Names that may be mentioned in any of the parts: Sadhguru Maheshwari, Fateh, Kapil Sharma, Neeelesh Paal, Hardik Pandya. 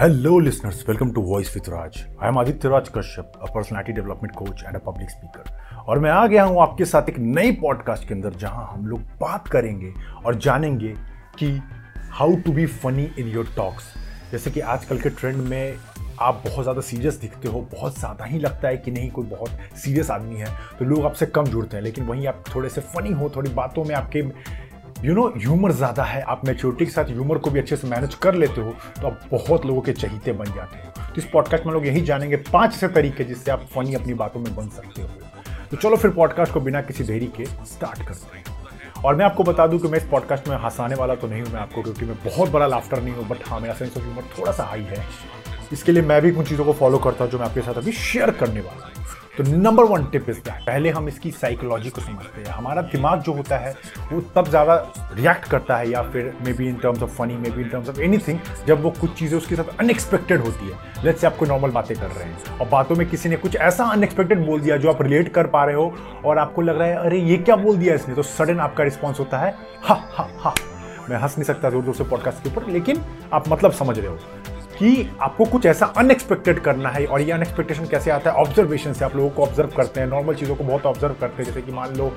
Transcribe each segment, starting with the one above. Hello listeners, welcome to Voice with Raj. I am Aditya Raj Kashyap, a personality development coach and a public speaker. और मैं आ गया हूँ आपके साथ एक नई पॉडकास्ट के अंदर जहाँ हम लोग बात करेंगे और जानेंगे कि how to be funny in your talks. जैसे कि आजकल के ट्रेंड में आप बहुत ज़्यादा सीरियस दिखते हो, बहुत ज़्यादा ही लगता है कि नहीं कोई बहुत सीरियस आदमी है तो लोग आपसे कम जुड़ते हैं, लेकिन वहीं आप थोड़े से फ़नी हो, थोड़ी बातों में आपके ह्यूमर ज़्यादा है, आप मैच्योरिटी के साथ ह्यूमर को भी अच्छे से मैनेज कर लेते हो तो आप बहुत लोगों के चहीते बन जाते हो। तो इस पॉडकास्ट में लोग यही जानेंगे 5 ऐसे तरीके जिससे आप फनी अपनी बातों में बन सकते हो। तो चलो फिर पॉडकास्ट को बिना किसी देरी के स्टार्ट करते हैं। और मैं आपको बता दूं कि मैं इस पॉडकास्ट में हंसाने वाला तो नहीं हूँ मैं आपको, क्योंकि मैं बहुत बड़ा लाफ्टर नहीं हूँ, बट हाँ मेरा सेंस ऑफ ह्यूमर थोड़ा सा हाई है। इसके लिए मैं भी कुछ चीज़ों को फॉलो करता हूँ जो मैं आपके साथ अभी शेयर करने वाला हूँ। तो नंबर 1 टिप इस दैट पहले हम इसकी साइकोलॉजी को समझते हैं। हमारा दिमाग जो होता है वो तब ज़्यादा रिएक्ट करता है या फिर maybe in terms of funny, maybe in terms of anything, जब वो कुछ चीज़ें उसके साथ अनएक्सपेक्टेड होती है। लेट्स से आपको नॉर्मल बातें कर रहे हैं और बातों में किसी ने कुछ ऐसा अनएक्सपेक्टेड बोल दिया जो आप रिलेट कर पा रहे हो और आपको लग रहा है अरे ये क्या बोल दिया इसने, तो सडन आपका रिस्पॉन्स होता है हा हा हा। मैं हंस नहीं सकता ज़ोर से पॉडकास्ट के ऊपर, लेकिन आप मतलब समझ रहे हो कि आपको कुछ ऐसा अनएक्सपेक्टेड करना है। और ये अनएक्सपेक्टेशन कैसे आता है? ऑब्जर्वेशन से। आप लोगों को ऑब्जर्व करते हैं, नॉर्मल चीज़ों को बहुत ऑब्जर्व करते हैं। जैसे कि मान लो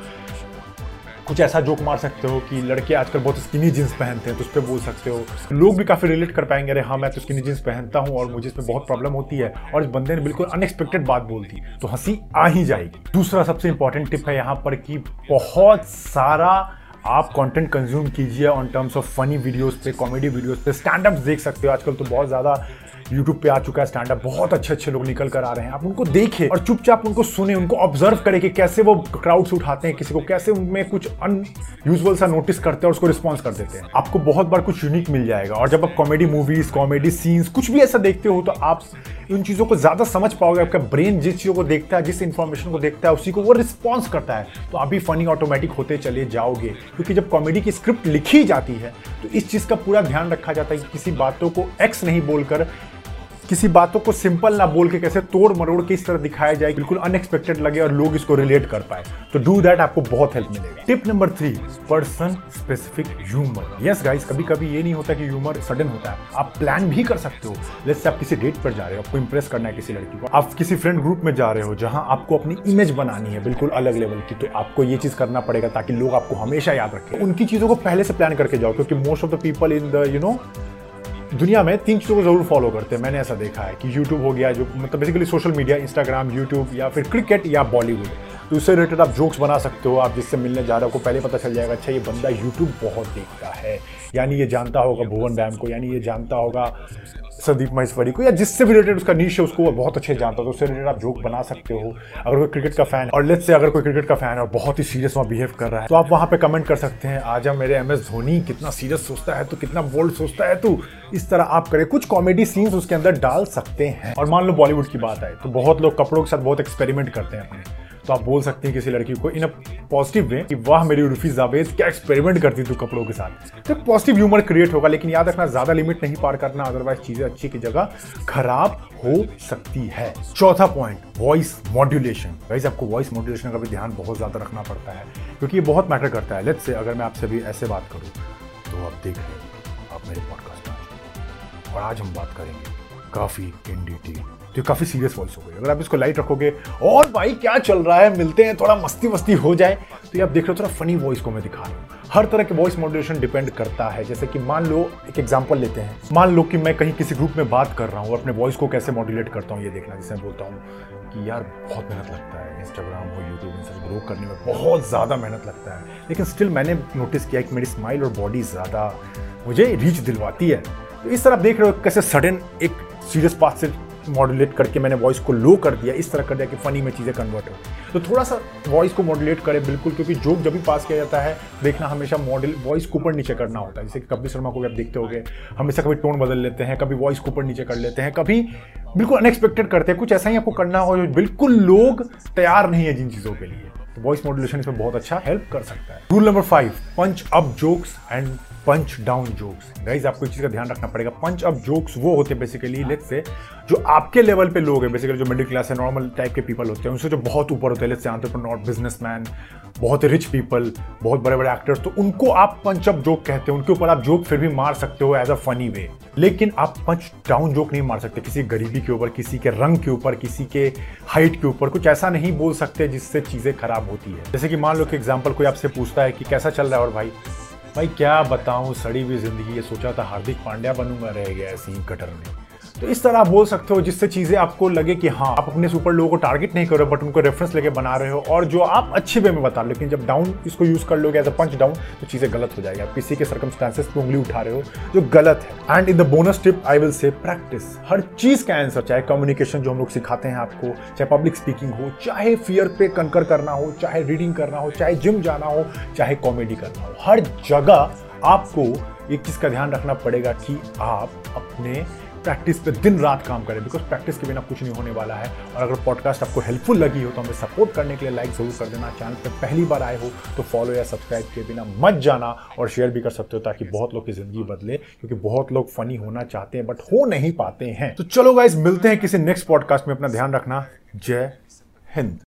कुछ ऐसा जोक मार सकते हो कि लड़के आजकल बहुत स्किनी जीन्स पहनते हैं, तो उस पर बोल सकते हो, लोग भी काफ़ी रिलेट कर पाएंगे अरे हाँ मैं तो स्किनी जीन्स पहनता हूँ और मुझे इस पर बहुत प्रॉब्लम होती है। और इस बंदे ने बिल्कुल अनएक्सपेक्टेड बात बोल दी तो हंसी आ ही जाएगी। दूसरा सबसे इंपॉर्टेंट टिप है यहाँ पर कि बहुत सारा आप कंटेंट कंज्यूम कीजिए on terms of funny videos पे, कॉमेडी वीडियोस पे। स्टैंडअप्स देख सकते हो, आजकल तो बहुत ज़्यादा यूट्यूब पे आ चुका है स्टैंडअप, बहुत अच्छे अच्छे लोग निकल कर आ रहे हैं। आप उनको देखें और चुपचाप उनको सुने, उनको ऑब्जर्व करें कि कैसे वो क्राउड्स उठाते हैं किसी को, कैसे उनमें कुछ अनयूजुअल सा नोटिस करते हैं और उसको रिस्पॉन्स कर देते हैं। आपको बहुत बार कुछ यूनिक मिल जाएगा। और जब आप कॉमेडी मूवीज़, कॉमेडी सीन्स, कुछ भी ऐसा देखते हो तो आप उन चीज़ों को ज़्यादा समझ पाओगे। आपका ब्रेन जिस चीज़ों को देखता है, जिस इंफॉर्मेशन को देखता है, उसी को वो रिस्पॉन्स करता है, तो आप भी फनी ऑटोमेटिक होते चले जाओगे। क्योंकि जब कॉमेडी की स्क्रिप्ट लिखी जाती है तो इस चीज़ का पूरा ध्यान रखा जाता है कि किसी बातों को एक्स नहीं बोलकर, किसी बातों को सिंपल ना बोल के कैसे तोड़ मरोड़ के इस तरह दिखाया जाए बिल्कुल अनएक्सपेक्टेड लगे और लोग इसको रिलेट कर पाए। तो डू दैट, आपको बहुत हेल्प मिलेगा। Tip number 3, person specific humour. Yes guys, कभी कभी ये नहीं होता कि ह्यूमर सडन होता है, आप प्लान भी कर सकते हो। लेट्स से आप किसी डेट पर जा रहे हो, आपको इंप्रेस करना है किसी लड़की को, आप किसी फ्रेंड ग्रुप में जा रहे हो जहाँ आपको अपनी इमेज बनानी है बिल्कुल अलग लेवल की, तो आपको ये चीज़ करना पड़ेगा ताकि लोग आपको हमेशा याद रखें। उनकी चीज़ों को पहले से प्लान करके जाओ, क्योंकि most of the people in the दुनिया में 3 चीज़ों को ज़रूर फॉलो करते हैं। मैंने ऐसा देखा है कि यूट्यूब हो गया, जो मतलब basically social media, Instagram, YouTube, या फिर क्रिकेट या बॉलीवुड, तो उससे रिलेटेड आप जोक्स बना सकते हो। आप जिससे मिलने जा रहे हो को पहले पता चल जाएगा अच्छा ये बंदा यूट्यूब बहुत देखता है, यानी ये जानता होगा भुवन बैम को, यानी ये जानता होगा सदीप महेश्वरी को, या जिससे भी रिलेटेड उसका नीश है उसको वो बहुत अच्छे जानता है, तो उससे रिलेटेड आप जोक बना सकते हो। अगर कोई क्रिकेट का फैन, और लेट्स से अगर कोई क्रिकेट का फैन है और बहुत ही सीरियस वहाँ बिहेव कर रहा है, तो आप वहाँ पे कमेंट कर सकते हैं आजा मेरे MS धोनी, कितना सीरियस सोचता है तू, कितना बोल्ड सोचता है तू। इस तरह आप करें, कुछ कॉमेडी सीन्स उसके अंदर डाल सकते हैं। और मान लो बॉलीवुड की बात आए तो बहुत लोग कपड़ों के साथ बहुत एक्सपेरिमेंट करते हैं अपने, तो आप बोल सकते हैं किसी लड़की को इन अ पॉजिटिव वे कि वाह मेरी उर्फी जावेद क्या एक्सपेरिमेंट करती तू कपड़ों के साथ। तो पॉजिटिव ह्यूमर क्रिएट होगा, लेकिन याद रखना ज़्यादा लिमिट नहीं पार करना, अदरवाइज चीज़ें अच्छी की जगह खराब हो सकती है। चौथा पॉइंट, वॉइस मॉड्यूलेशन। गाइस आपको वॉइस मॉड्यूलेशन का भी ध्यान बहुत ज़्यादा रखना पड़ता है क्योंकि ये बहुत मैटर करता है। लेट्स से अगर मैं आपसे भी ऐसे बात करूँ तो आप देख रहे हो आप मेरे पॉडकास्ट में, और आज हम बात करेंगे काफ़ी इन डिटेल, तो काफ़ी सीरियस वॉइस हो गई। अगर आप इसको लाइट रखोगे और भाई क्या चल रहा है, मिलते हैं, थोड़ा मस्ती वस्ती हो जाए, तो ये आप देख रहे हो थोड़ा फनी वॉइस को मैं दिखा रहा हूँ। हर तरह के वॉइस मॉड्यूलेशन डिपेंड करता है। जैसे कि मान लो एक एग्जांपल लेते हैं, मान लो कि मैं कहीं किसी ग्रुप में बात कर रहा हूँ और अपने वॉइस को कैसे मॉड्यूलेट करता हूँ ये देखना। जैसे मैं बोलता हूँ कि यार बहुत मेहनत लगता है, इंस्टाग्राम और यूट्यूब इन सब ग्रो करने में बहुत ज़्यादा मेहनत लगता है, लेकिन स्टिल मैंने नोटिस किया कि मेरी स्माइल और बॉडी ज़्यादा मुझे रीच दिलवाती है। तो इस तरह आप देख रहे हो कैसे सडन एक सीरियस बात से मॉड्यूलेट करके मैंने वॉइस को लो कर दिया, इस तरह कर दिया कि फनी में चीज़ें कन्वर्ट हो। तो थोड़ा सा वॉइस को मॉड्यूलेट करें बिल्कुल, क्योंकि जोक जब भी पास किया जाता है देखना हमेशा मॉडल वॉइस को ऊपर नीचे करना होता है। जैसे कि कपिल शर्मा को भी आप देखते होंगे हमेशा कभी टोन बदल लेते हैं, कभी वॉइस को ऊपर नीचे कर लेते हैं, कभी बिल्कुल अनएक्सपेक्टेड करते हैं। कुछ ऐसा ही आपको करना हो जो बिल्कुल लोग तैयार नहीं है जिन चीज़ों के लिए, तो वॉइस मॉड्यूलेशन इसमें बहुत अच्छा हेल्प कर सकता है। Rule number 5, punch up jokes and punch down jokes. Guys आपको इस चीज़ का ध्यान रखना पड़ेगा, पंच अप जोक्स वो होते हैं बेसिकली लेट्स से जो आपके लेवल पे लोग हैं, बेसिकली जो मिडिल क्लास है नॉर्मल टाइप के पीपल होते हैं, उनसे जो बहुत ऊपर होते हैं, लेट्स से एंटरप्रेन्योर, बिजनेसमैन, बहुत रिच पीपल, बहुत बड़े बड़े एक्टर्स, तो उनको आप पंच अप जोक कहते हैं। उनके ऊपर आप जोक फिर भी मार सकते हो एज अ फनी वे, लेकिन आप पंच डाउन जोक नहीं मार सकते। किसी गरीबी के ऊपर, किसी के रंग के ऊपर, किसी के हाइट के ऊपर कुछ ऐसा नहीं बोल सकते जिससे चीज़ें खराब होती है। जैसे कि मान लो कि एग्जाम्पल कोई आपसे पूछता है कि कैसा चल रहा है, और भाई क्या बताऊं, सड़ी हुई जिंदगी है, सोचा था हार्दिक पांड्या बनूंगा, रह गया ऐसे ही कटर में। तो इस तरह आप बोल सकते हो जिससे चीज़ें आपको लगे कि हाँ आप अपने सुपर लोगों को टारगेट नहीं कर रहे हो बट उनको रेफरेंस लेके बना रहे हो और जो आप अच्छे वे में बता रहे हो। लेकिन जब डाउन इसको यूज़ कर लोगे एज अ पंच डाउन तो चीज़ें गलत हो जाएगी, आप किसी के सर्कमस्टांसेस पे उंगली उठा रहे हो जो गलत है। And in the bonus tip I will say practice. हर चीज़ का आंसर, चाहे कम्युनिकेशन जो हम लोग सिखाते हैं आपको, चाहे पब्लिक स्पीकिंग हो, चाहे फियर पे कंकर करना हो, चाहे रीडिंग करना हो, चाहे जिम जाना हो, चाहे कॉमेडी करना हो, हर जगह आपको एक चीज़ का ध्यान रखना पड़ेगा कि आप अपने प्रैक्टिस पे दिन रात काम करें, बिकॉज प्रैक्टिस के बिना कुछ नहीं होने वाला है। और अगर पॉडकास्ट आपको हेल्पफुल लगी हो तो हमें सपोर्ट करने के लिए लाइक ज़रूर कर देना, चैनल पे पहली बार आए हो तो फॉलो या सब्सक्राइब किए बिना मत जाना, और शेयर भी कर सकते हो ताकि बहुत लोग की ज़िंदगी बदले, क्योंकि बहुत लोग फ़नी होना चाहते हैं बट हो नहीं पाते हैं। तो चलो गाइज मिलते हैं किसी नेक्स्ट पॉडकास्ट में, अपना ध्यान रखना, जय हिंद।